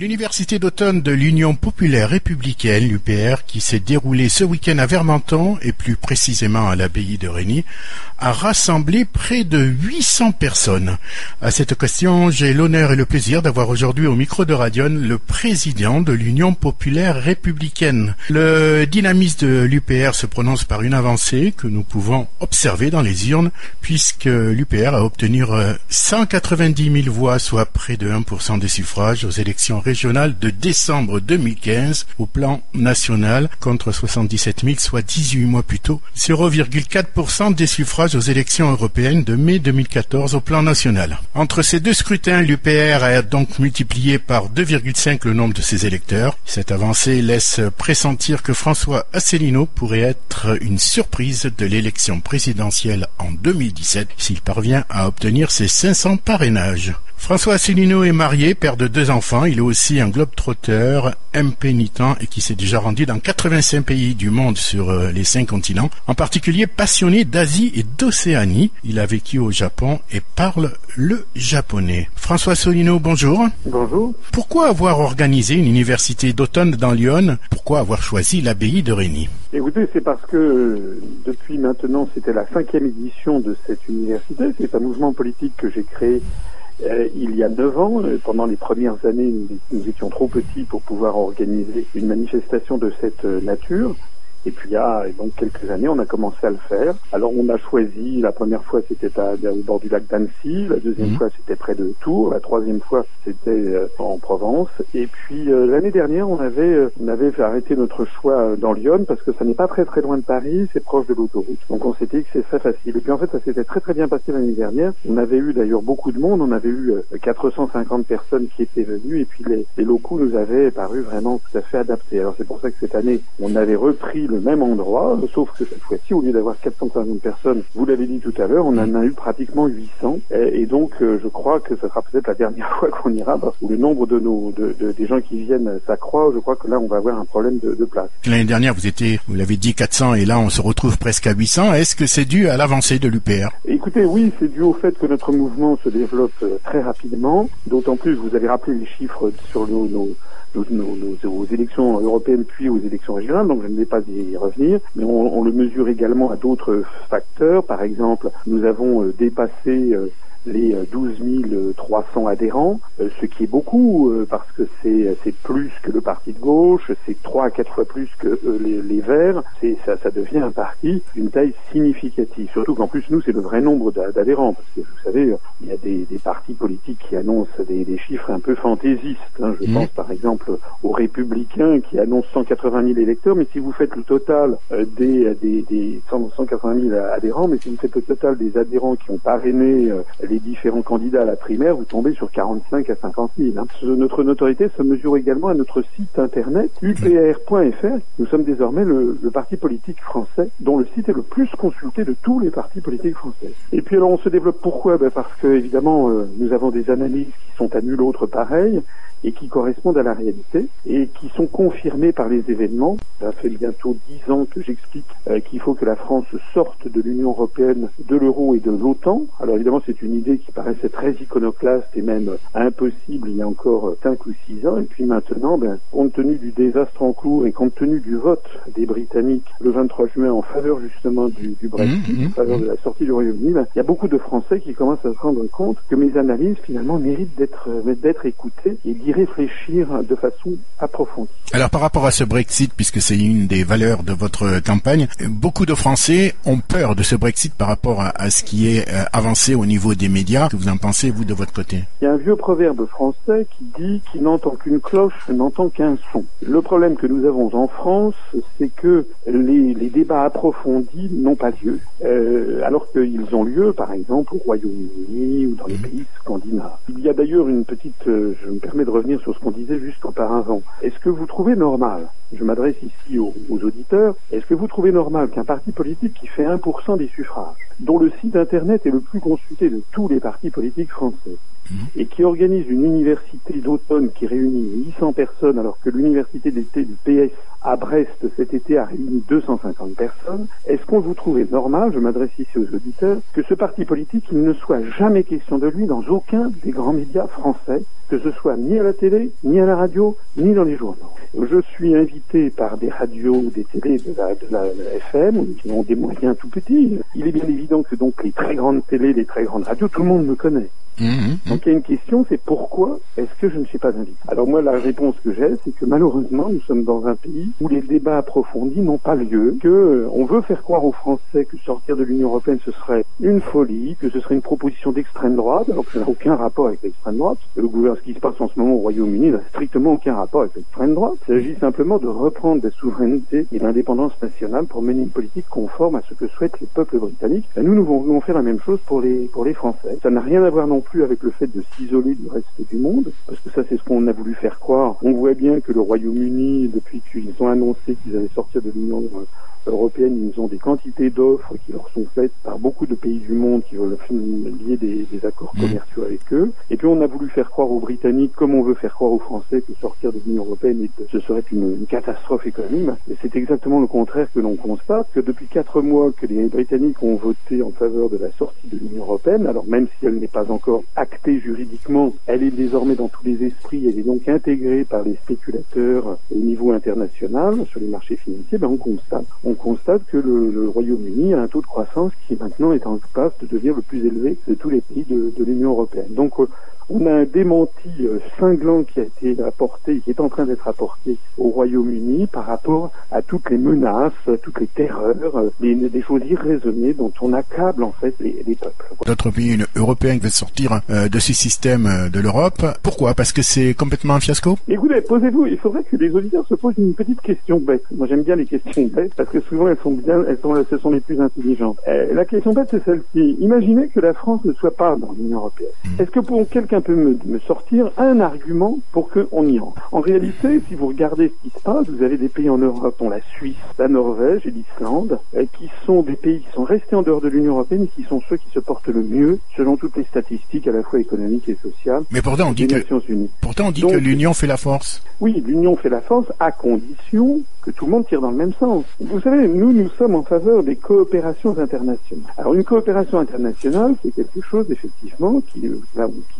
L'université d'automne de l'Union populaire républicaine, l'UPR, qui s'est déroulée ce week-end à Vermenton, et plus précisément à l'abbaye de Rény, a rassemblé près de 800 personnes. À cette occasion, j'ai l'honneur et le plaisir d'avoir aujourd'hui au micro de Radion le président de l'Union populaire républicaine. Le dynamisme de l'UPR se prononce par une avancée que nous pouvons observer dans les urnes, puisque l'UPR a obtenu 190 000 voix, soit près de 1% des suffrages aux élections régionale de décembre 2015 au plan national contre 77 000, soit 18 mois plus tôt, 0,4% des suffrages aux élections européennes de mai 2014 au plan national. Entre ces deux scrutins, l'UPR a donc multiplié par 2,5 le nombre de ses électeurs. Cette avancée laisse pressentir que François Asselineau pourrait être une surprise de l'élection présidentielle en 2017 s'il parvient à obtenir ses 500 parrainages. François Solino est marié, père de 2 enfants. Il est aussi un globe-trotteur impénitent et qui s'est déjà rendu dans 85 pays du monde sur les 5 continents, en particulier passionné d'Asie et d'Océanie. Il a vécu au Japon et parle le japonais. François Solino, bonjour. Bonjour. Pourquoi avoir organisé une université d'automne dans Lyon? Pourquoi avoir choisi l'abbaye de Rény? Écoutez, c'est parce que depuis maintenant, c'était la 5e édition de cette université. C'est un mouvement politique que j'ai créé il y a 9 ans. Pendant les premières années, nous étions trop petits pour pouvoir organiser une manifestation de cette nature. Et puis il y a donc quelques années, on a commencé à le faire. Alors on a choisi, la première fois c'était au bord du lac d'Annecy, la deuxième fois c'était près de Tours, la troisième fois c'était en Provence. Et puis l'année dernière, on avait arrêté notre choix dans Lyon parce que ça n'est pas très très loin de Paris, c'est proche de l'autoroute. Donc on s'était dit que c'est très facile. Et puis en fait, ça s'était très très bien passé l'année dernière. On avait eu d'ailleurs beaucoup de monde, on avait eu 450 personnes qui étaient venues et puis les locaux nous avaient paru vraiment tout à fait adaptés. Alors c'est pour ça que cette année, on avait repris le même endroit, sauf que cette fois-ci, au lieu d'avoir 450 personnes, vous l'avez dit tout à l'heure, on en a eu pratiquement 800, et donc je crois que ce sera peut-être la dernière fois qu'on ira, parce que le nombre des gens qui viennent s'accroît. Je crois que là, on va avoir un problème de place. L'année dernière, vous l'avez dit, 400, et là, on se retrouve presque à 800. Est-ce que c'est dû à l'avancée de l'UPR? Écoutez, oui, c'est dû au fait que notre mouvement se développe très rapidement, d'autant plus, vous avez rappelé les chiffres sur aux élections européennes puis aux élections régionales, donc je ne vais pas y revenir, mais on le mesure également à d'autres facteurs. Par exemple, nous avons dépassé les 12 300 adhérents, ce qui est beaucoup, parce que c'est plus que le parti de gauche, c'est 3 à 4 fois plus que les Verts, ça devient un parti d'une taille significative. Surtout qu'en plus, nous, c'est le vrai nombre d'adhérents, parce que vous savez, il y a des partis politiques qui annoncent des chiffres un peu fantaisistes. Je pense par exemple aux Républicains qui annoncent 180 000 électeurs, mais si vous faites le total des 180 000 adhérents, mais si vous faites le total des adhérents qui ont parrainé les différents candidats à la primaire, vous tombez sur 45 à 50 000. Notre notoriété se mesure également à notre site internet upr.fr. Nous sommes désormais le parti politique français dont le site est le plus consulté de tous les partis politiques français. Et puis alors on se développe pourquoi? Parce que évidemment nous avons des analyses qui sont à nul autre pareil et qui correspondent à la réalité et qui sont confirmées par les événements. Ça fait bientôt 10 ans que j'explique qu'il faut que la France sorte de l'Union européenne, de l'euro et de l'OTAN. Alors évidemment, c'est une idée qui paraissait très iconoclaste et même impossible il y a encore 5 ou 6 ans. Et puis maintenant, compte tenu du désastre en cours et compte tenu du vote des Britanniques le 23 juin en faveur justement du Brexit, en faveur de la sortie du Royaume-Uni, il y a beaucoup de Français qui commencent à se rendre compte que mes analyses finalement méritent d'être écoutées et d'y réfléchir de façon approfondie. Alors par rapport à ce Brexit, puisque c'est une des valeurs de votre campagne, beaucoup de Français ont peur de ce Brexit par rapport à ce qui est avancé au niveau des médias. Que vous en pensez, vous, de votre côté? Il y a un vieux proverbe français qui dit qu'il n'entend qu'une cloche, n'entend qu'un son. Le problème que nous avons en France, c'est que les débats approfondis n'ont pas lieu, alors qu'ils ont lieu, par exemple, au Royaume-Uni ou dans les pays scandinaves. Il y a d'ailleurs une petite... je me permets de revenir sur ce qu'on disait juste auparavant. Est-ce que vous trouvez normal, je m'adresse ici aux auditeurs, est-ce que vous trouvez normal qu'un parti politique qui fait 1% des suffrages, dont le site internet est le plus consulté de tous les partis politiques français, et qui organise une université d'automne qui réunit 800 personnes, alors que l'université d'été du PS à Brest cet été a réuni 250 personnes. Est-ce qu'on vous trouvait normal, je m'adresse ici aux auditeurs, que ce parti politique, il ne soit jamais question de lui dans aucun des grands médias français, que ce soit ni à la télé, ni à la radio, ni dans les journaux? Je suis invité par des radios, des télés de la FM, qui ont des moyens tout petits. Il est bien évident que donc les très grandes télés, les très grandes radios, tout le monde me connaît. Donc il y a une question, c'est pourquoi est-ce que je ne suis pas invité? Alors moi, la réponse que j'ai, c'est que malheureusement, nous sommes dans un pays où les débats approfondis n'ont pas lieu, que on veut faire croire aux Français que sortir de l'Union européenne, ce serait une folie, que ce serait une proposition d'extrême droite, alors que ça n'a aucun rapport avec l'extrême droite. Le gouvernement, ce qui se passe en ce moment au Royaume-Uni, n'a strictement aucun rapport avec l'extrême droite. Il s'agit simplement de reprendre des souverainetés et l'indépendance nationale pour mener une politique conforme à ce que souhaitent les peuples britanniques. Et nous voulons faire la même chose pour les Français. Ça n'a rien à voir non plus avec le fait de s'isoler du reste du monde, parce que ça, c'est ce qu'on a voulu faire croire. On voit bien que le Royaume-Uni, depuis qu'ils ont annoncé qu'ils allaient sortir de l'Union européenne, ils ont des quantités d'offres qui leur sont faites par beaucoup de pays du monde qui veulent lier des accords commerciaux avec eux. Et puis on a voulu faire croire aux Britanniques, comme on veut faire croire aux Français, que sortir de l'Union européenne, ce serait une catastrophe économique. Et c'est exactement le contraire que l'on constate, que depuis 4 mois que les Britanniques ont voté en faveur de la sortie de l'Union européenne, alors même si elle n'est pas encore actée juridiquement, elle est désormais dans tous les esprits, elle est donc intégrée par les spéculateurs au niveau international sur les marchés financiers, ben on constate que le Royaume-Uni a un taux de croissance qui maintenant est en passe de devenir le plus élevé de tous les pays de l'Union européenne. Donc on a un démenti cinglant qui a été apporté, qui est en train d'être apporté au Royaume-Uni par rapport à toutes les menaces, toutes les terreurs, des choses irraisonnées dont on accable en fait les peuples. D'autres pays européens qui veulent sortir de ce système de l'Europe, pourquoi? Parce que c'est complètement un fiasco? Écoutez, posez-vous, il faudrait que les auditeurs se posent une petite question bête. Moi j'aime bien les questions bêtes parce que souvent ce sont les plus intelligentes. La question bête c'est celle-ci. Imaginez que la France ne soit pas dans l'Union européenne. Est-ce que pour quelqu'un peut me sortir un argument pour qu'on y entre? En réalité, si vous regardez ce qui se passe, vous avez des pays en Europe, dont la Suisse, la Norvège et l'Islande, qui sont des pays qui sont restés en dehors de l'Union européenne et qui sont ceux qui se portent le mieux, selon toutes les statistiques à la fois économiques et sociales. Mais pourtant, on dit que l'Union fait la force. Oui, l'Union fait la force à condition que tout le monde tire dans le même sens. Vous savez, nous sommes en faveur des coopérations internationales. Alors, une coopération internationale, c'est quelque chose, effectivement, qui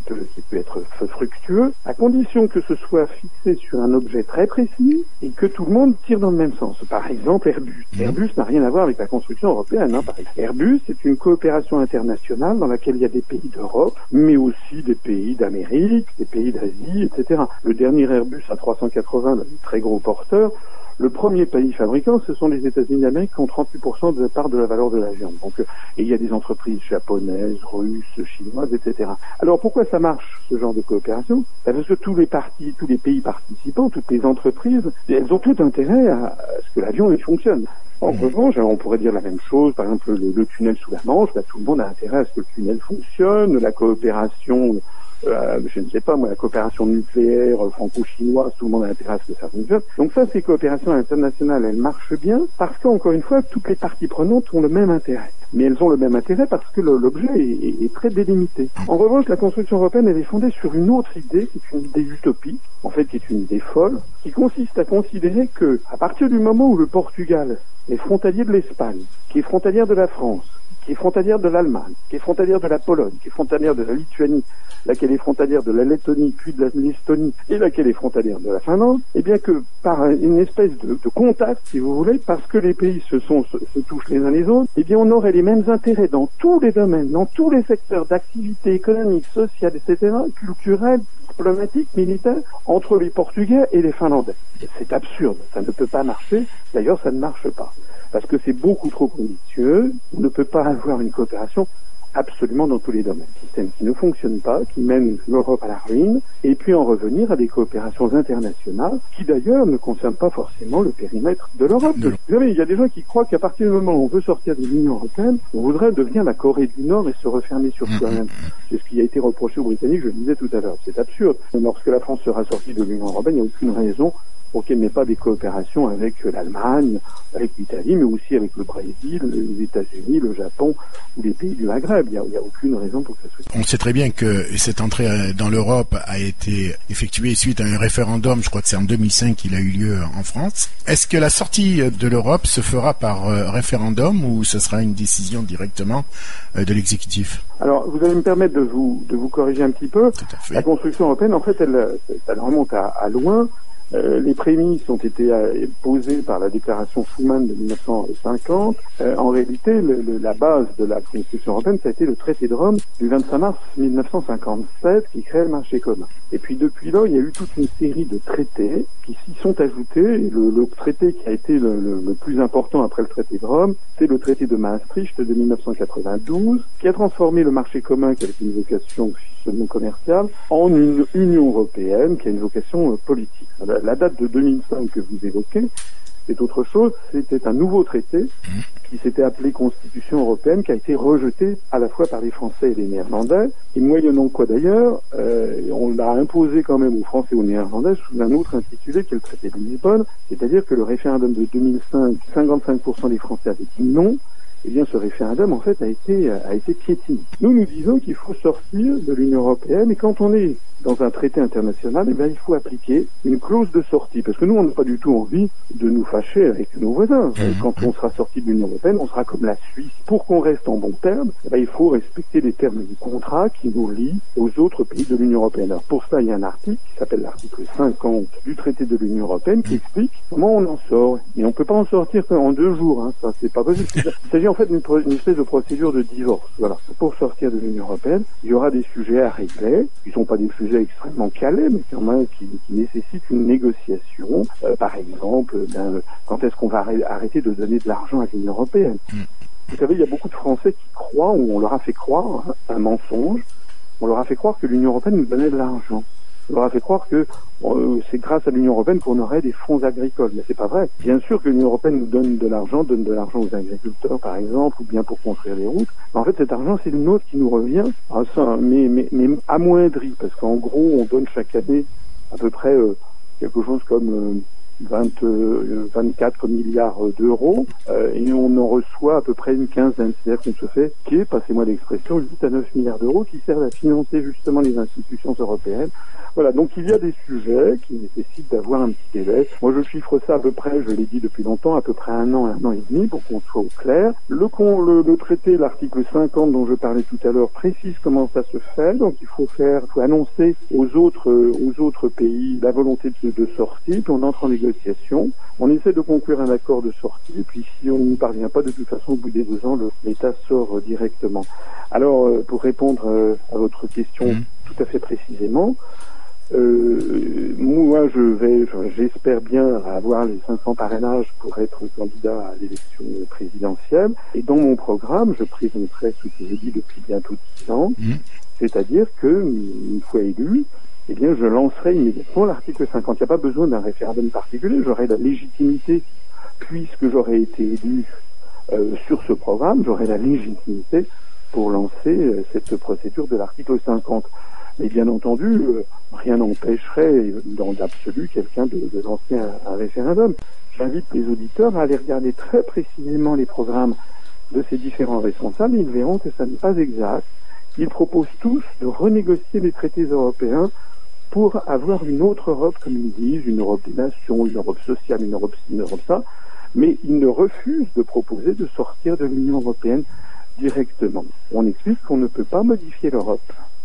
peut être fructueux, à condition que ce soit fixé sur un objet très précis et que tout le monde tire dans le même sens. Par exemple, Airbus. Airbus n'a rien à voir avec la construction européenne. Hein, par exemple. Airbus, c'est une coopération internationale dans laquelle il y a des pays d'Europe, mais aussi des pays d'Amérique, des pays d'Asie, etc. Le dernier Airbus A380, un très gros porteur, le premier pays fabricant, ce sont les États-Unis d'Amérique qui ont 38% de la part de la valeur de l'avion. Donc, et il y a des entreprises japonaises, russes, chinoises, etc. Alors, pourquoi ça marche, ce genre de coopération? Parce que tous les pays participants, toutes les entreprises, elles ont tout intérêt à ce que l'avion fonctionne. En revanche, on pourrait dire la même chose, par exemple, le tunnel sous la Manche, tout le monde a intérêt à ce que le tunnel fonctionne, la coopération... je ne sais pas, moi, la coopération nucléaire franco-chinoise, tout le monde a intérêt à ce que ça fonctionne. Donc ça, ces coopérations internationales, elles marchent bien parce qu'encore une fois, toutes les parties prenantes ont le même intérêt. Mais elles ont le même intérêt parce que l'objet est très délimité. En revanche, la construction européenne, elle est fondée sur une autre idée, qui est une idée utopique, en fait, qui est une idée folle, qui consiste à considérer que, à partir du moment où le Portugal est frontalier de l'Espagne, qui est frontalière de la France, qui est frontalière de l'Allemagne, qui est frontalière de la Pologne, qui est frontalière de la Lituanie, laquelle est frontalière de la Lettonie, puis de l'Estonie, et laquelle est frontalière de la Finlande, et bien que par une espèce de contact, si vous voulez, parce que les pays se touchent les uns les autres, et bien on aurait les mêmes intérêts dans tous les domaines, dans tous les secteurs d'activité économique, sociale, etc., culturelle, diplomatique, militaire, entre les Portugais et les Finlandais. C'est absurde, ça ne peut pas marcher, d'ailleurs ça ne marche pas. Parce que c'est beaucoup trop ambitieux, on ne peut pas avoir une coopération absolument dans tous les domaines. Un système qui ne fonctionne pas, qui mène l'Europe à la ruine, et puis en revenir à des coopérations internationales qui d'ailleurs ne concernent pas forcément le périmètre de l'Europe. Vous savez, il y a des gens qui croient qu'à partir du moment où on veut sortir de l'Union européenne, on voudrait devenir la Corée du Nord et se refermer sur soi-même. C'est ce qui a été reproché aux Britanniques, je le disais tout à l'heure. C'est absurde. Lorsque la France sera sortie de l'Union européenne, il n'y a aucune raison pour qu'elle n'ait pas des coopérations avec l'Allemagne, avec l'Italie, mais aussi avec le Brésil, les États-Unis, le Japon ou les pays du Maghreb. Il n'y a aucune raison pour que ça soit. On sait très bien que cette entrée dans l'Europe a été effectuée suite à un référendum, je crois que c'est en 2005 qu'il a eu lieu en France. Est-ce que la sortie de l'Europe se fera par référendum ou ce sera une décision directement de l'exécutif? Alors, vous allez me permettre de vous corriger un petit peu. Tout à fait. La construction européenne, en fait, elle remonte à loin. Les prémices ont été posées par la déclaration Schuman de 1950. En réalité, la base de la Constitution européenne, ça a été le traité de Rome du 25 mars 1957 qui crée le marché commun. Et puis depuis là, il y a eu toute une série de traités qui s'y sont ajoutés. Le traité qui a été le plus important après le traité de Rome, c'est le traité de Maastricht de 1992 qui a transformé le marché commun qui avait une vocation non commerciale en une Union européenne qui a une vocation politique. La date de 2005 que vous évoquez, c'est autre chose, c'était un nouveau traité qui s'était appelé Constitution européenne, qui a été rejeté à la fois par les Français et les Néerlandais, et moyennant quoi d'ailleurs, on l'a imposé quand même aux Français et aux Néerlandais sous un autre intitulé qui est le traité de Lisbonne, c'est-à-dire que le référendum de 2005, 55% des Français avaient dit non. Eh bien, ce référendum, en fait, a été piétiné. Nous disons qu'il faut sortir de l'Union européenne, et quand on est dans un traité international, eh bien, il faut appliquer une clause de sortie, parce que nous, on n'a pas du tout envie de nous fâcher avec nos voisins. Quand on sera sorti de l'Union européenne, on sera comme la Suisse. Pour qu'on reste en bons termes, eh bien, il faut respecter les termes du contrat qui nous lie aux autres pays de l'Union européenne. Alors, pour ça, il y a un article qui s'appelle l'article 50 du traité de l'Union européenne qui explique comment on en sort. Et on ne peut pas en sortir qu'en 2 jours, hein. Ça, c'est pas possible. Il s'agit en fait d'une espèce de procédure de divorce. Voilà. Pour sortir de l'Union européenne, il y aura des sujets à régler, qui ne sont pas des sujets extrêmement calés, mais quand même qui nécessitent une négociation. Par exemple, quand est-ce qu'on va arrêter de donner de l'argent à l'Union européenne? Vous savez, il y a beaucoup de Français qui croient, ou on leur a fait croire un mensonge, on leur a fait croire que l'Union européenne nous donnait de l'argent. On leur a fait croire que c'est grâce à l'Union européenne qu'on aurait des fonds agricoles. Mais c'est pas vrai. Bien sûr que l'Union européenne nous donne de l'argent aux agriculteurs, par exemple, ou bien pour construire des routes. Mais en fait, cet argent, c'est le nôtre qui nous revient, mais amoindri, parce qu'en gros, on donne chaque année à peu près quelque chose comme 24 milliards d'euros, et on en reçoit à peu près une quinzaine. C'est-à-dire qu'on se fait, passez-moi l'expression, 8 à 9 milliards d'euros qui servent à financer justement les institutions européennes. Voilà, donc il y a des sujets qui nécessitent d'avoir un petit délai. Moi, je chiffre ça à peu près, je l'ai dit depuis longtemps, à peu près un an et demi, pour qu'on soit au clair. Le traité, l'article 50 dont je parlais tout à l'heure, précise comment ça se fait. Donc il faut annoncer aux autres pays la volonté de sortie, puis on entre en négociation. On essaie de conclure un accord de sortie, et puis si on n'y parvient pas, de toute façon, au bout des 2 ans, l'État sort directement. Alors, pour répondre à votre question tout à fait précisément, moi, j'espère bien avoir les 500 parrainages pour être candidat à l'élection présidentielle. Et dans mon programme, je présenterai ce que j'ai dit depuis bientôt 10 ans. C'est-à-dire que, une fois élu, eh bien, je lancerai immédiatement l'article 50. Il n'y a pas besoin d'un référendum particulier. J'aurai la légitimité, puisque j'aurai été élu sur ce programme, j'aurai la légitimité pour lancer cette procédure de l'article 50. Et bien entendu, rien n'empêcherait dans l'absolu quelqu'un de lancer un référendum. J'invite les auditeurs à aller regarder très précisément les programmes de ces différents responsables. Ils verront que ça n'est pas exact. Ils proposent tous de renégocier les traités européens pour avoir une autre Europe, comme ils disent, une Europe des nations, une Europe sociale, une Europe ci, une Europe ça. Mais ils ne refusent de proposer de sortir de l'Union européenne directement. On explique qu'on ne peut pas modifier l'Europe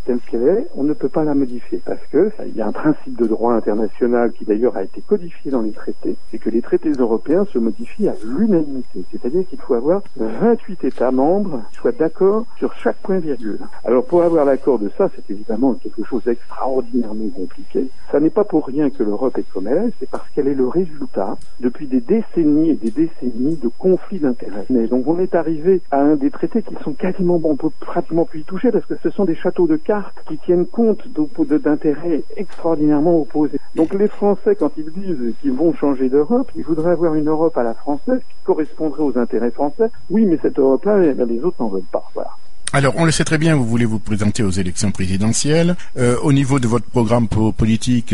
telle qu'elle est, on ne peut pas la modifier parce que il y a un principe de droit international qui d'ailleurs a été codifié dans les traités, c'est que les traités européens se modifient à l'unanimité, c'est-à-dire qu'il faut avoir 28 États membres qui soient d'accord sur chaque point virgule. Alors pour avoir l'accord de ça, c'est évidemment quelque chose d'extraordinairement compliqué. Ça n'est pas pour rien que l'Europe est comme elle est, c'est parce qu'elle est le résultat depuis des décennies et des décennies de conflits d'intérêts. Mais donc on est arrivé à un des traités qui sont quasiment, on peut pratiquement plus y toucher parce que ce sont des châteaux de cartes qui tiennent compte d'intérêts extraordinairement opposés. Donc les Français, quand ils disent qu'ils vont changer d'Europe, ils voudraient avoir une Europe à la française qui correspondrait aux intérêts français. Oui, mais cette Europe-là, les autres n'en veulent pas. Voilà. Alors, on le sait très bien, vous voulez vous présenter aux élections présidentielles. Au niveau de votre programme politique,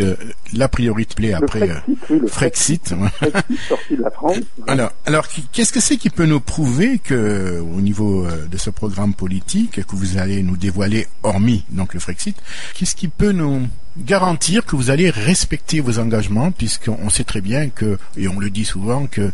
la priorité après Frexit. Sortie de la France. Alors, qu'est-ce que c'est qui peut nous prouver que, au niveau de ce programme politique que vous allez nous dévoiler, hormis donc le Frexit, qu'est-ce qui peut nous garantir que vous allez respecter vos engagements, puisqu'on sait très bien que, et on le dit souvent, que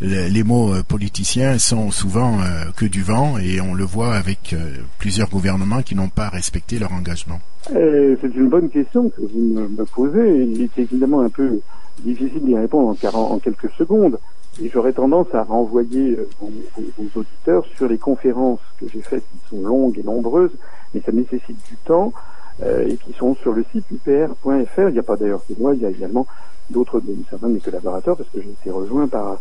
les mots politiciens sont souvent que du vent, et on le voit avec plusieurs gouvernements qui n'ont pas respecté leur engagement. C'est une bonne question que vous me posez. Il est évidemment un peu difficile d'y répondre en quelques secondes. Et j'aurais tendance à renvoyer vos auditeurs sur les conférences que j'ai faites, qui sont longues et nombreuses, mais ça nécessite du temps, et qui sont sur le site upr.fr. Il n'y a pas d'ailleurs que moi, il y a également d'autres, certains de mes collaborateurs, parce que j'ai été rejoint par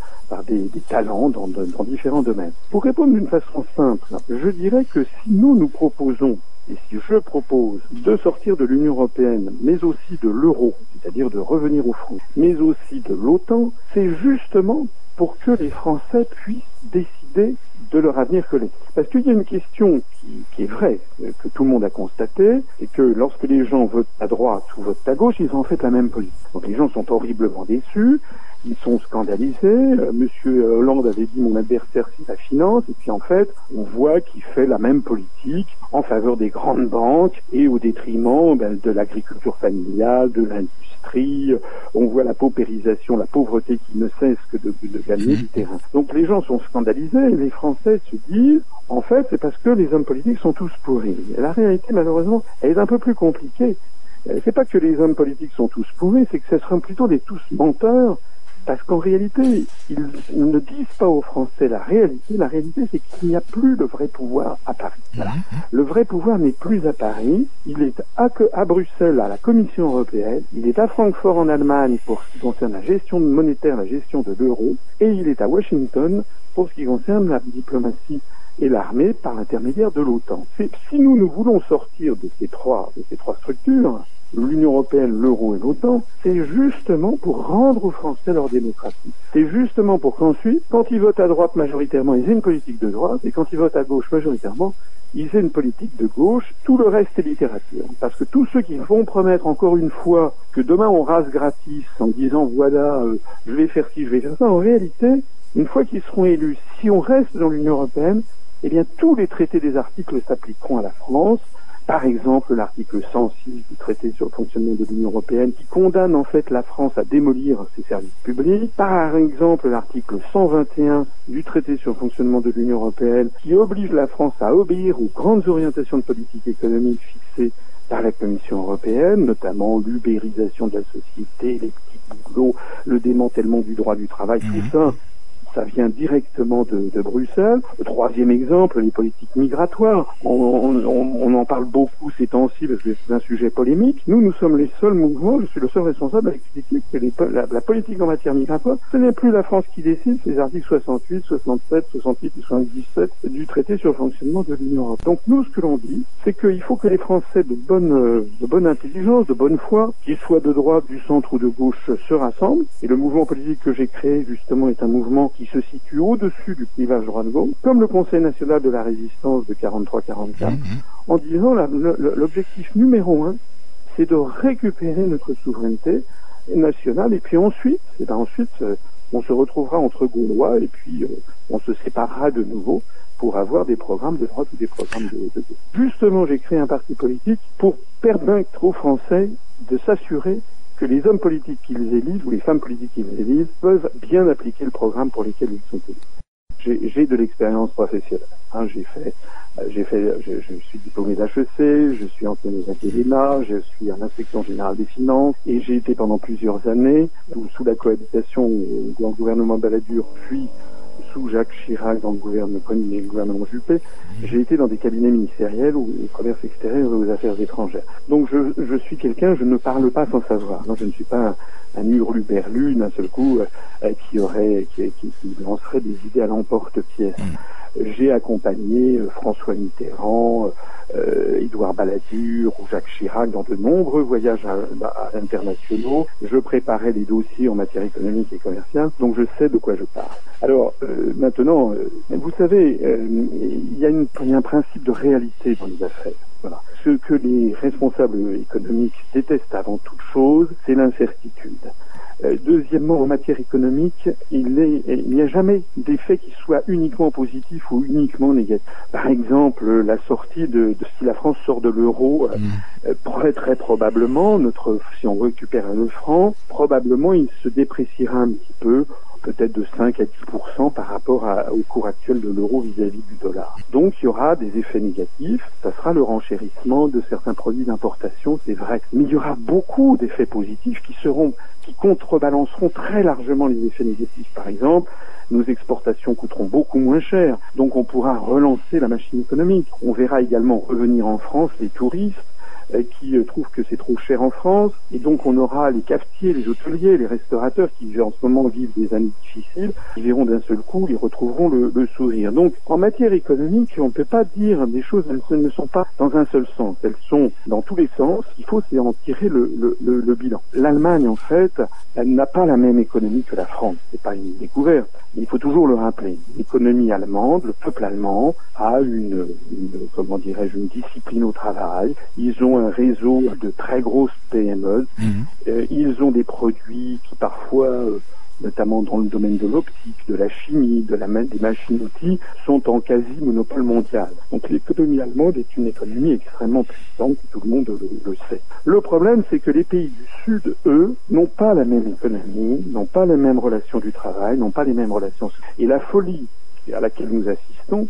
des talents dans différents domaines. Pour répondre d'une façon simple, je dirais que si nous proposons, et si je propose, de sortir de l'Union européenne, mais aussi de l'euro, c'est-à-dire de revenir au franc, mais aussi de l'OTAN, c'est justement pour que les Français puissent décider de leur avenir collectif. Parce qu'il y a une question qui est vraie, que tout le monde a constatée, c'est que lorsque les gens votent à droite ou votent à gauche, ils ont en fait la même politique. Donc les gens sont horriblement déçus, ils sont scandalisés. Monsieur Hollande avait dit « mon adversaire c'est la finance », et puis en fait, on voit qu'il fait la même politique en faveur des grandes banques et au détriment de l'agriculture familiale, de l'industrie. On voit la paupérisation, la pauvreté qui ne cesse que de gagner du terrain. Donc les gens sont scandalisés, et les Français se disent, en fait, c'est parce que les hommes politiques sont tous pourris. Et la réalité, malheureusement, elle est un peu plus compliquée. C'est pas que les hommes politiques sont tous pourris, c'est que ce seront plutôt des tous menteurs, parce qu'en réalité, ils ne disent pas aux Français la réalité. La réalité, c'est qu'il n'y a plus de vrai pouvoir à Paris. Voilà. Le vrai pouvoir n'est plus à Paris. Il est à Bruxelles, à la Commission européenne. Il est à Francfort, en Allemagne, pour ce qui concerne la gestion monétaire, la gestion de l'euro. Et il est à Washington pour ce qui concerne la diplomatie et l'armée par l'intermédiaire de l'OTAN. Si nous voulons sortir de ces trois structures, l'Union européenne, l'euro et l'OTAN, c'est justement pour rendre aux Français leur démocratie. C'est justement pour qu'ensuite, quand ils votent à droite majoritairement, ils aient une politique de droite, et quand ils votent à gauche majoritairement, ils aient une politique de gauche. Tout le reste est littérature. Parce que tous ceux qui vont promettre encore une fois que demain on rase gratis en disant voilà, je vais faire ci, je vais faire ça, en réalité, une fois qu'ils seront élus, si on reste dans l'Union européenne, eh bien tous les traités des articles s'appliqueront à la France. Par exemple, l'article 106 du traité sur le fonctionnement de l'Union européenne qui condamne en fait la France à démolir ses services publics. Par exemple, l'article 121 du traité sur le fonctionnement de l'Union européenne qui oblige la France à obéir aux grandes orientations de politique économique fixées par la Commission européenne, notamment l'ubérisation de la société, les petits boulots, le démantèlement du droit du travail, tout ça. Ça vient directement de Bruxelles. Le troisième exemple, les politiques migratoires. On en parle beaucoup ces temps-ci parce que c'est un sujet polémique. Nous sommes les seuls mouvements, je suis le seul responsable à expliquer que la politique en matière migratoire, ce n'est plus la France qui décide, c'est les articles 68, 67, 68 et 77 du traité sur le fonctionnement de l'Union européenne. Donc nous, ce que l'on dit, c'est qu'il faut que les Français de bonne intelligence, de bonne foi, qu'ils soient de droite, du centre ou de gauche, se rassemblent. Et le mouvement politique que j'ai créé, justement, est un mouvement qui se situe au-dessus du clivage droite-gauche, comme le Conseil National de la Résistance de 43-44, en disant l'objectif numéro 1, c'est de récupérer notre souveraineté nationale, et puis ensuite, on se retrouvera entre Gaulois, et puis on se séparera de nouveau pour avoir des programmes de droite ou des programmes de gauche. Justement, j'ai créé un parti politique pour permettre aux Français de s'assurer que les hommes politiques qu'ils élisent ou les femmes politiques qu'ils élisent peuvent bien appliquer le programme pour lequel ils sont élus. J'ai de l'expérience professionnelle. Je suis diplômé d'HEC, je suis enseignant à l'INA, je suis à l'inspection générale des finances, et j'ai été pendant plusieurs années sous la cohabitation dans le gouvernement Balladur, puis sous Jacques Chirac dans le gouvernement Juppé. J'ai été dans des cabinets ministériels ou au commerce extérieur ou aux affaires étrangères. Donc je suis quelqu'un, je ne parle pas sans savoir. Non, je ne suis pas un hurluberlu d'un seul coup qui lancerait des idées à l'emporte-pièce. j'ai accompagné François Mitterrand, Édouard Balladur ou Jacques Chirac dans de nombreux voyages internationaux. Je préparais des dossiers en matière économique et commerciale, donc je sais de quoi je parle. Alors maintenant, vous savez, il y a un principe de réalité dans les affaires. Voilà. Ce que les responsables économiques détestent avant toute chose, c'est l'incertitude. Deuxièmement, en matière économique, il n'y a jamais d'effet qui soit uniquement positif ou uniquement négatif. Par exemple, la sortie de si la France sort de l'euro, très probablement, si on récupère le franc, probablement il se dépréciera un petit peu, peut-être de 5 à 10% par rapport au cours actuel de l'euro vis-à-vis du dollar. Donc il y aura des effets négatifs, ça sera le renchérissement de certains produits d'importation, c'est vrai. Mais il y aura beaucoup d'effets positifs qui contrebalanceront très largement les effets négatifs. Par exemple, nos exportations coûteront beaucoup moins cher, donc on pourra relancer la machine économique. On verra également revenir en France les touristes, qui trouvent que c'est trop cher en France, et donc on aura les cafetiers, les hôteliers, les restaurateurs qui en ce moment vivent des années difficiles, ils verront d'un seul coup, ils retrouveront le sourire. Donc en matière économique, on ne peut pas dire des choses, elles ne sont pas dans un seul sens, elles sont dans tous les sens, il faut c'est en tirer le bilan. L'Allemagne en fait, elle n'a pas la même économie que la France, c'est pas une découverte, mais il faut toujours le rappeler. L'économie allemande, le peuple allemand a une discipline au travail, ils ont un réseau de très grosses PME. Ils ont des produits qui parfois, notamment dans le domaine de l'optique, de la chimie, des machines-outils, sont en quasi-monopole mondial. Donc l'économie allemande est une économie extrêmement puissante, tout le monde le sait. Le problème, c'est que les pays du Sud, eux, n'ont pas la même économie, n'ont pas les mêmes relations du travail, n'ont pas les mêmes relations. Et la folie à laquelle nous assistons,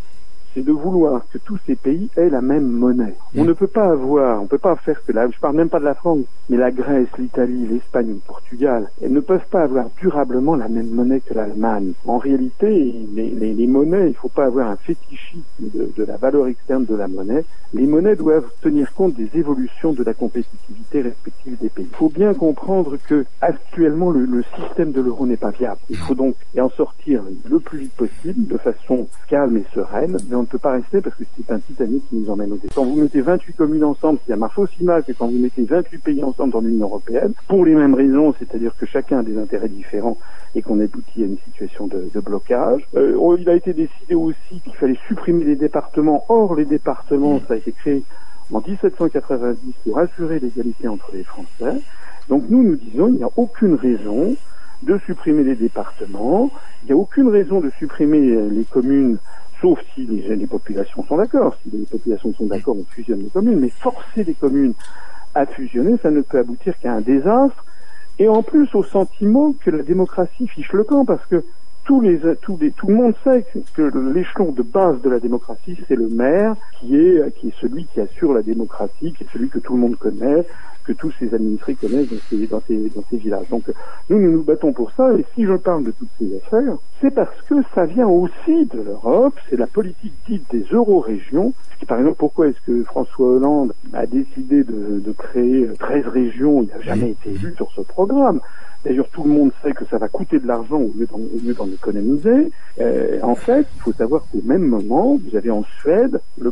c'est de vouloir que tous ces pays aient la même monnaie. On ne peut pas avoir, on peut pas faire que je parle même pas de la France, mais la Grèce, l'Italie, l'Espagne, le Portugal, elles ne peuvent pas avoir durablement la même monnaie que l'Allemagne. En réalité, les monnaies, il faut pas avoir un fétichisme de la valeur externe de la monnaie. Les monnaies doivent tenir compte des évolutions de la compétitivité respective des pays. Il faut bien comprendre que actuellement le système de l'euro n'est pas viable. Il faut donc en sortir le plus vite possible, de façon calme et sereine. Mais on ne peut pas rester parce que c'est un Titanic qui nous emmène au départ. Quand vous mettez 28 communes ensemble, ça marche aussi mal que quand vous mettez 28 pays ensemble dans l'Union européenne, pour les mêmes raisons, c'est-à-dire que chacun a des intérêts différents et qu'on aboutit à une situation de blocage. Il a été décidé aussi qu'il fallait supprimer les départements. Or, les départements, ça a été créé en 1790 pour assurer l'égalité entre les Français. Donc nous disons, il n'y a aucune raison de supprimer les départements, il n'y a aucune raison de supprimer les communes, sauf si les populations sont d'accord. Si les populations sont d'accord, on fusionne les communes, mais forcer les communes à fusionner, ça ne peut aboutir qu'à un désastre, et en plus au sentiment que la démocratie fiche le camp, parce que tout le monde sait que l'échelon de base de la démocratie, c'est le maire, qui est celui qui assure la démocratie, qui est celui que tout le monde connaît, que tous ses administrés connaissent dans ces villages. Donc nous battons pour ça, et si je parle de toutes ces affaires, c'est parce que ça vient aussi de l'Europe, c'est la politique dite des euro-régions. Par exemple, pourquoi est-ce que François Hollande a décidé de créer 13 régions? Il n'a jamais été élu sur ce programme. D'ailleurs, tout le monde sait que ça va coûter de l'argent au lieu d'en économiser. En fait, il faut savoir qu'au même moment, vous avez en Suède le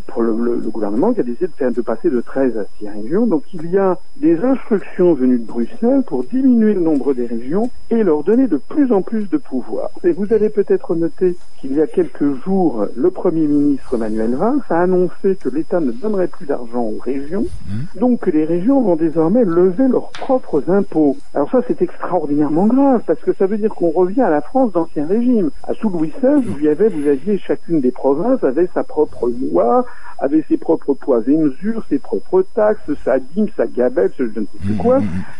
gouvernement qui a décidé de passer de 13 à 6 régions. Donc il y a des instructions venues de Bruxelles pour diminuer le nombre des régions et leur donner de plus en plus de pouvoir. Et vous avez peut-être noté qu'il y a quelques jours, le Premier ministre Manuel Valls a annoncé que l'État ne donnerait plus d'argent aux régions, donc que les régions vont désormais lever leurs propres impôts. Alors ça, c'est extraordinairement grave, parce que ça veut dire qu'on revient à la France d'ancien régime. Sous Louis XVI, vous aviez chacune des provinces avait sa propre loi, avait ses propres poids et mesures, ses propres taxes, sa dîme, sa gabelle, je ne sais plus quoi.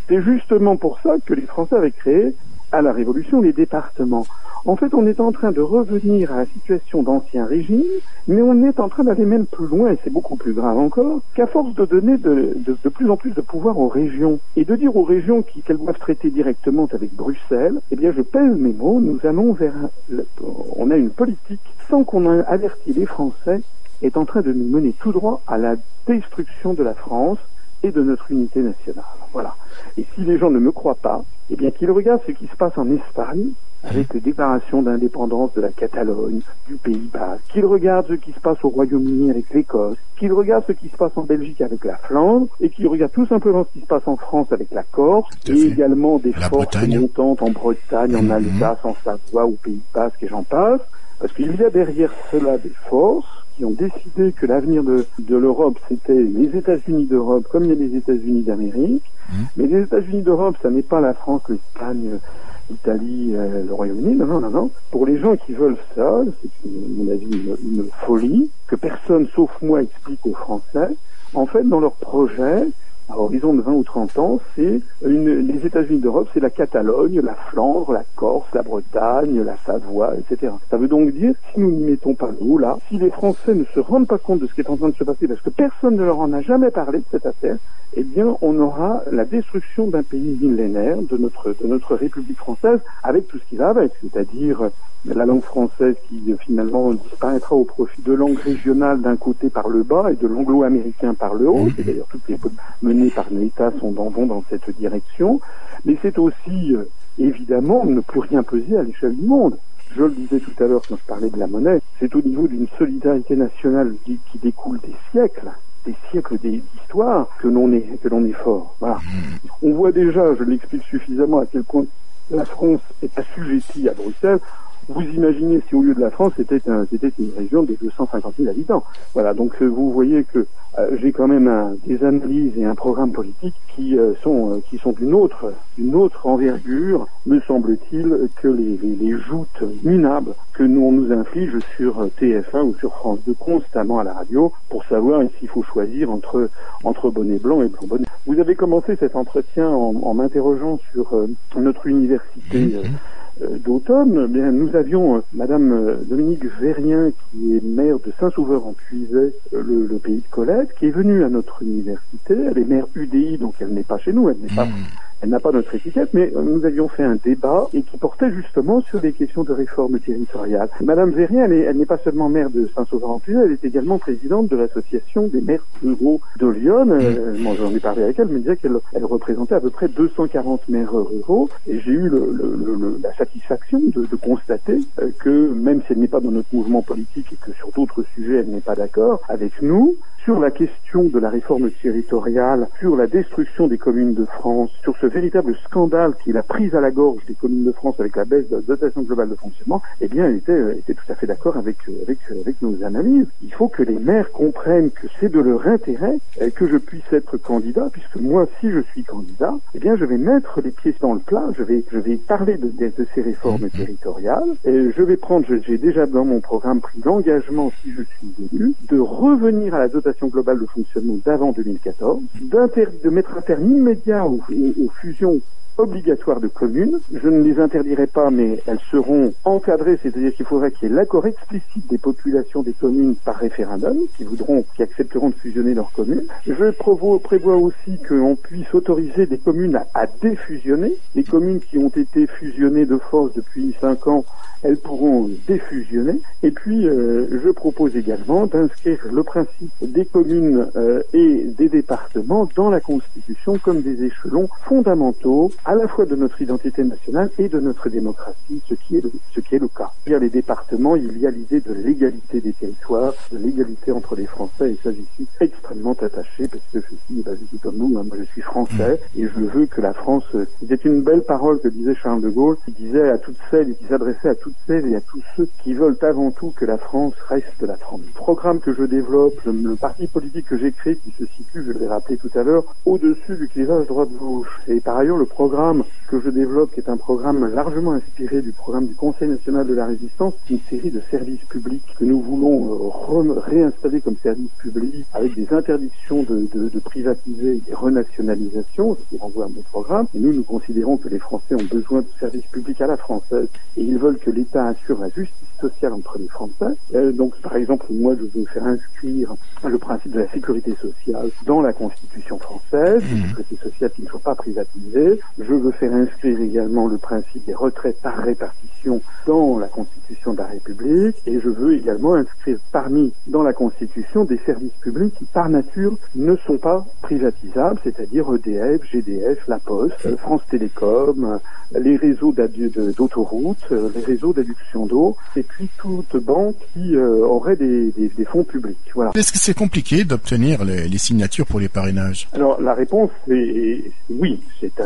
C'est justement pour ça que les Français avaient créé, à la Révolution, les départements. En fait, on est en train de revenir à la situation d'ancien régime, mais on est en train d'aller même plus loin, et c'est beaucoup plus grave encore, qu'à force de donner de plus en plus de pouvoir aux régions, et de dire aux régions qu'elles doivent traiter directement avec Bruxelles, eh bien, je pèse mes mots, nous allons on a une politique, sans qu'on ait averti les Français, est en train de nous mener tout droit à la destruction de la France et de notre unité nationale. Voilà. Et si les gens ne me croient pas, eh bien, qu'ils regardent ce qui se passe en Espagne, avec déclaration d'indépendance de la Catalogne, du Pays Basque, qu'il regarde ce qui se passe au Royaume-Uni avec l'Écosse, qu'il regarde ce qui se passe en Belgique avec la Flandre, et qu'il regarde tout simplement ce qui se passe en France avec la Corse, et également des forces montantes en Bretagne, en Alsace, en Savoie, au Pays Basque, et j'en passe, parce qu'il y a derrière cela des forces qui ont décidé que l'avenir de l'Europe, c'était les États-Unis d'Europe, comme il y a les États-Unis d'Amérique, mais les États-Unis d'Europe, ça n'est pas la France, l'Espagne, l'Italie, le Royaume-Uni, non. Pour les gens qui veulent ça, c'est à mon avis une folie que personne, sauf moi, explique aux Français. En fait, dans leur projet, à horizon de 20 ou 30 ans, c'est les États-Unis d'Europe, c'est la Catalogne, la Flandre, la Corse, la Bretagne, la Savoie, etc. Ça veut donc dire, si nous n'y mettons pas nous, là, si les Français ne se rendent pas compte de ce qui est en train de se passer, parce que personne ne leur en a jamais parlé de cette affaire, eh bien, on aura la destruction d'un pays millénaire, de notre République française, avec tout ce qui va avec, c'est-à-dire la langue française qui, finalement, disparaîtra au profit de langue régionale d'un côté par le bas et de l'anglo-américain par le haut. Et d'ailleurs, toutes les menées par l'État vont dans cette direction. Mais c'est aussi, évidemment, ne plus rien peser à l'échelle du monde. Je le disais tout à l'heure quand je parlais de la monnaie, c'est au niveau d'une solidarité nationale qui découle des siècles d'histoire que l'on est fort. Voilà. On voit déjà, je l'explique suffisamment, à quel point la France est assujettie à Bruxelles. Vous imaginez si au lieu de la France, c'était une région des 250 000 habitants. Voilà, donc vous voyez que j'ai quand même des analyses et un programme politique qui sont d'une autre envergure, me semble-t-il, que les joutes minables que nous on nous inflige sur TF1 ou sur France 2 constamment à la radio pour savoir s'il faut choisir entre bonnet blanc et blanc bonnet. Vous avez commencé cet entretien en m'interrogeant sur notre université. D'automne, bien, nous avions Madame Dominique Vérien, qui est maire de Saint-Sauveur-en-Puisay, le pays de Colette, qui est venue à notre université. Elle est maire UDI, donc elle n'est pas chez nous, elle n'a pas notre étiquette, mais nous avions fait un débat et qui portait justement sur des questions de réforme territoriale. Madame Vérien, elle n'est pas seulement maire de Saint-Sauveur-en-Puisay, elle est également présidente de l'association des maires ruraux de Lyon. J'en ai parlé avec elle, elle me disait qu'elle représentait à peu près 240 maires ruraux, et j'ai eu la satisfaction de constater que, même si elle n'est pas dans notre mouvement politique et que sur d'autres sujets elle n'est pas d'accord avec nous, sur la question de la réforme territoriale, sur la destruction des communes de France, sur ce véritable scandale qui est la prise à la gorge des communes de France avec la baisse de la dotation globale de fonctionnement, eh bien, elle était tout à fait d'accord avec nos analyses. Il faut que les maires comprennent que c'est de leur intérêt que je puisse être candidat, puisque moi, si je suis candidat, eh bien, je vais mettre les pieds dans le plat, je vais parler de ces réformes territoriales, et je vais prendre, j'ai déjà dans mon programme pris l'engagement, si je suis élu, de revenir à la dotation globale de fonctionnement d'avant 2014, de mettre un terme immédiat aux fusions obligatoires de communes. Je ne les interdirai pas, mais elles seront encadrées, c'est-à-dire qu'il faudra qu'il y ait l'accord explicite des populations des communes par référendum, qui accepteront de fusionner leurs communes. Je prévois aussi qu'on puisse autoriser des communes à défusionner. Les communes qui ont été fusionnées de force depuis 5 ans, elles pourront défusionner. Et puis, je propose également d'inscrire le principe des communes et des départements dans la Constitution comme des échelons fondamentaux à la fois de notre identité nationale et de notre démocratie, ce qui est le cas. Derrière les départements, il y a l'idée de l'égalité des territoires, de l'égalité entre les Français, et ça, j'y suis extrêmement attaché, parce que je suis comme nous, hein. Moi, je suis français, et je veux que la France... C'était une belle parole que disait Charles de Gaulle, qui disait à toutes celles, qui s'adressait à toutes celles et à tous ceux qui veulent avant tout que la France reste la France. Le programme que je développe, le parti politique que j'ai créé, qui se situe, je l'ai rappelé tout à l'heure, au-dessus du clivage droite-gauche. Et par ailleurs, le programme que je développe, qui est un programme largement inspiré du programme du Conseil National de la Résistance, une série de services publics que nous voulons réinstaller comme services publics avec des interdictions de privatiser et des renationalisations, ce qui renvoie à mon programme. Et nous considérons que les Français ont besoin de services publics à la française et ils veulent que l'État assure la justice sociale entre les Français. Donc, par exemple, moi, je veux faire inscrire le principe de la sécurité sociale dans la Constitution française, une sécurité sociale qui ne soit pas privatisée. Je veux faire inscrire également le principe des retraites par répartition dans la Constitution de la République. Et je veux également inscrire dans la Constitution des services publics qui, par nature, ne sont pas privatisables, c'est-à-dire EDF, GDF, La Poste, France Télécom, les réseaux d'autoroutes, les réseaux d'adduction d'eau, et puis toute banque qui aurait des fonds publics. Voilà. Est-ce que c'est compliqué d'obtenir les signatures pour les parrainages ? Alors, la réponse est oui,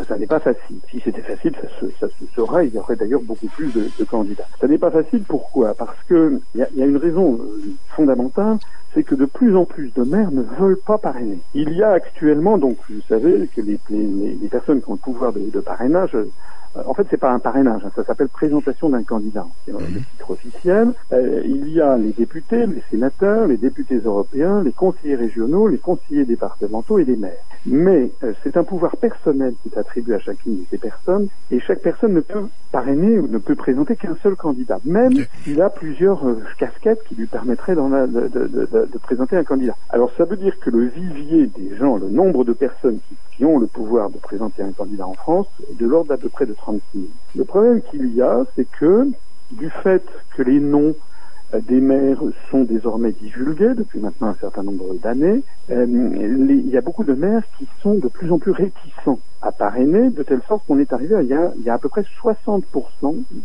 ça n'est pas facile. Si c'était facile, ça se serait, il y aurait d'ailleurs beaucoup plus de candidats. Ça n'est pas facile, pourquoi ? Parce que il y a une raison fondamentale, c'est que de plus en plus de maires ne veulent pas parrainer. Il y a actuellement, donc, vous savez, que les personnes qui ont le pouvoir de parrainage, en fait, c'est pas un parrainage, ça s'appelle présentation d'un candidat. C'est le titre officiel. Il y a les députés, les sénateurs, les députés européens, les conseillers régionaux, les conseillers départementaux et les maires. Mais c'est un pouvoir personnel qui est attribué à chacune de ces personnes, et chaque personne ne peut parrainer ou ne peut présenter qu'un seul candidat. Même s'il a plusieurs casquettes qui lui permettraient de présenter un candidat. Alors, ça veut dire que le vivier des gens, le nombre de personnes qui ont le pouvoir de présenter un candidat en France, est de l'ordre d'à peu près de 36 000. Le problème qu'il y a, c'est que, du fait que les noms des maires sont désormais divulgués depuis maintenant un certain nombre d'années, il y a beaucoup de maires qui sont de plus en plus réticents à parrainer, de telle sorte qu'on est arrivé à il y a à peu près 60%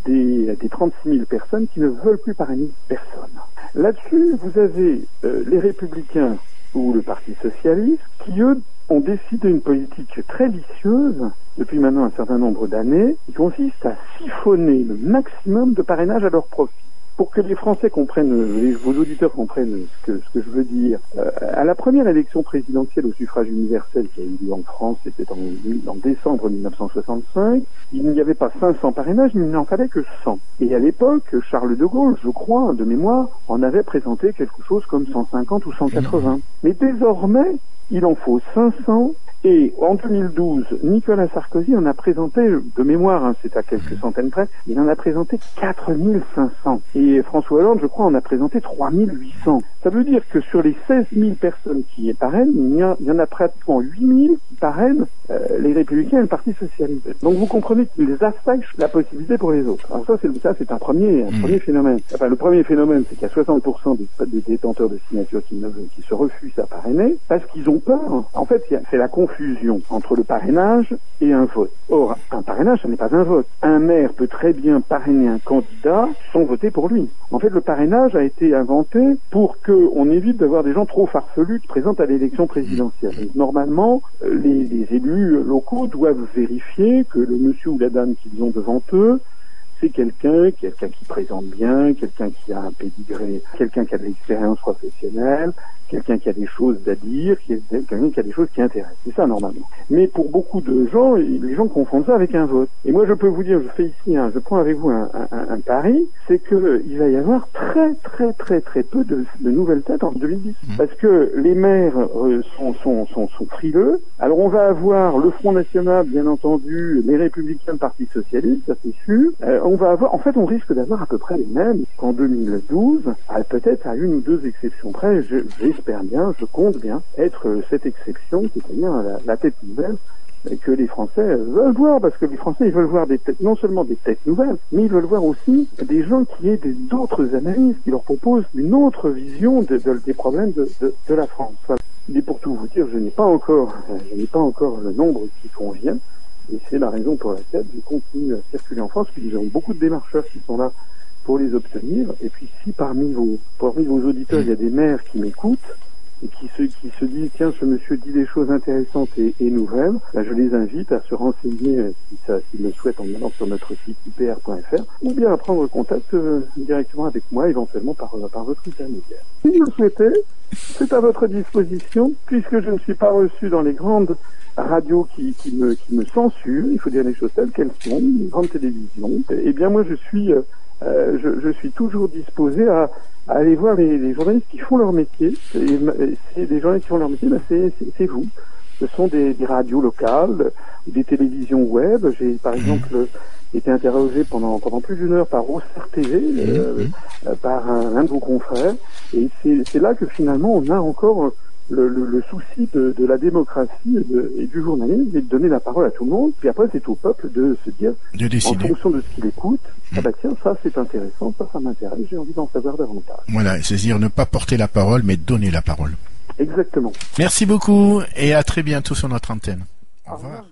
des 36 000 personnes qui ne veulent plus parrainer personne. Là-dessus, vous avez les Républicains ou le Parti Socialiste qui, eux, ont décidé une politique très vicieuse depuis maintenant un certain nombre d'années qui consiste à siphonner le maximum de parrainage à leur profit. Pour que les Français comprennent, vos auditeurs comprennent ce que je veux dire, à la première élection présidentielle au suffrage universel qui a eu lieu en France, c'était en décembre 1965, il n'y avait pas 500 parrainages, il n'en fallait que 100. Et à l'époque, Charles de Gaulle, je crois, de mémoire, en avait présenté quelque chose comme 150 ou 180. Mais désormais, il en faut 500. Et en 2012, Nicolas Sarkozy en a présenté, de mémoire, c'est à quelques centaines près, il en a présenté 4500. Et François Hollande, je crois, en a présenté 3800. Ça veut dire que sur les 16 000 personnes qui parrainent, il y en a pratiquement 8 000 qui parrainent les Républicains et le Parti Socialiste. Donc vous comprenez qu'ils assèchent la possibilité pour les autres. Alors ça c'est un premier phénomène. Enfin, le premier phénomène, c'est qu'il y a 60% des détenteurs de signatures qui se refusent à parrainer parce qu'ils ont peur. En fait, c'est la confusion entre le parrainage et un vote. Or, un parrainage, ça n'est pas un vote. Un maire peut très bien parrainer un candidat sans voter pour lui. En fait, le parrainage a été inventé pour qu'on évite d'avoir des gens trop farfelus qui présentent à l'élection présidentielle. Et normalement, les élus locaux doivent vérifier que le monsieur ou la dame qu'ils ont devant eux, c'est quelqu'un qui présente bien, quelqu'un qui a un pédigré, quelqu'un qui a de l'expérience professionnelle, quelqu'un qui a des choses à dire, quelqu'un qui a des choses qui intéressent. C'est ça, normalement. Mais pour beaucoup de gens, les gens confondent ça avec un vote. Et moi, je peux vous dire, je prends avec vous un pari, c'est que il va y avoir très, très, très, très peu de nouvelles têtes en 2010. Parce que les maires sont frileux. Alors, on va avoir le Front National, bien entendu, les Républicains, le Parti Socialiste, ça c'est sûr. On risque d'avoir à peu près les mêmes qu'en 2012, peut-être à une ou deux exceptions près. Je compte bien être cette exception, c'est-à-dire la tête nouvelle que les Français veulent voir, parce que les Français, ils veulent voir des têtes, non seulement des têtes nouvelles, mais ils veulent voir aussi des gens qui aient d'autres analyses, qui leur proposent une autre vision des problèmes de la France. Voilà. Mais pour tout vous dire, je n'ai pas encore le nombre qui convient, et c'est la raison pour laquelle je continue à circuler en France, puisque nous avons beaucoup de démarcheurs qui sont là pour les obtenir. Et puis si parmi vos auditeurs, il y a des maires qui m'écoutent et qui se disent « Tiens, ce monsieur dit des choses intéressantes et nouvelles », je les invite à se renseigner, s'ils le souhaitent, en allant sur notre site upr.fr, ou bien à prendre contact directement avec moi, éventuellement par votre intermédiaire. Si vous le souhaitez, c'est à votre disposition, puisque je ne suis pas reçu dans les grandes radios qui me censurent, il faut dire les choses telles qu'elles sont, les grandes télévisions. Eh bien, moi, je suis toujours disposé à aller voir les journalistes qui font leur métier. Et les journalistes qui font leur métier, c'est vous. Ce sont des radios locales, des télévisions web. J'ai par exemple été interrogé pendant plus d'une heure par Roussard TV, par un de vos confrères, et c'est là que finalement on a encore le souci de la démocratie et du journalisme, et de donner la parole à tout le monde, puis après c'est au peuple de se dire, de décider en fonction de ce qu'il écoute, ah bah tiens, ça c'est intéressant, ça m'intéresse, j'ai envie d'en savoir davantage. Voilà, c'est-à-dire ne pas porter la parole, mais donner la parole. Exactement. Merci beaucoup, et à très bientôt sur notre antenne. Au revoir.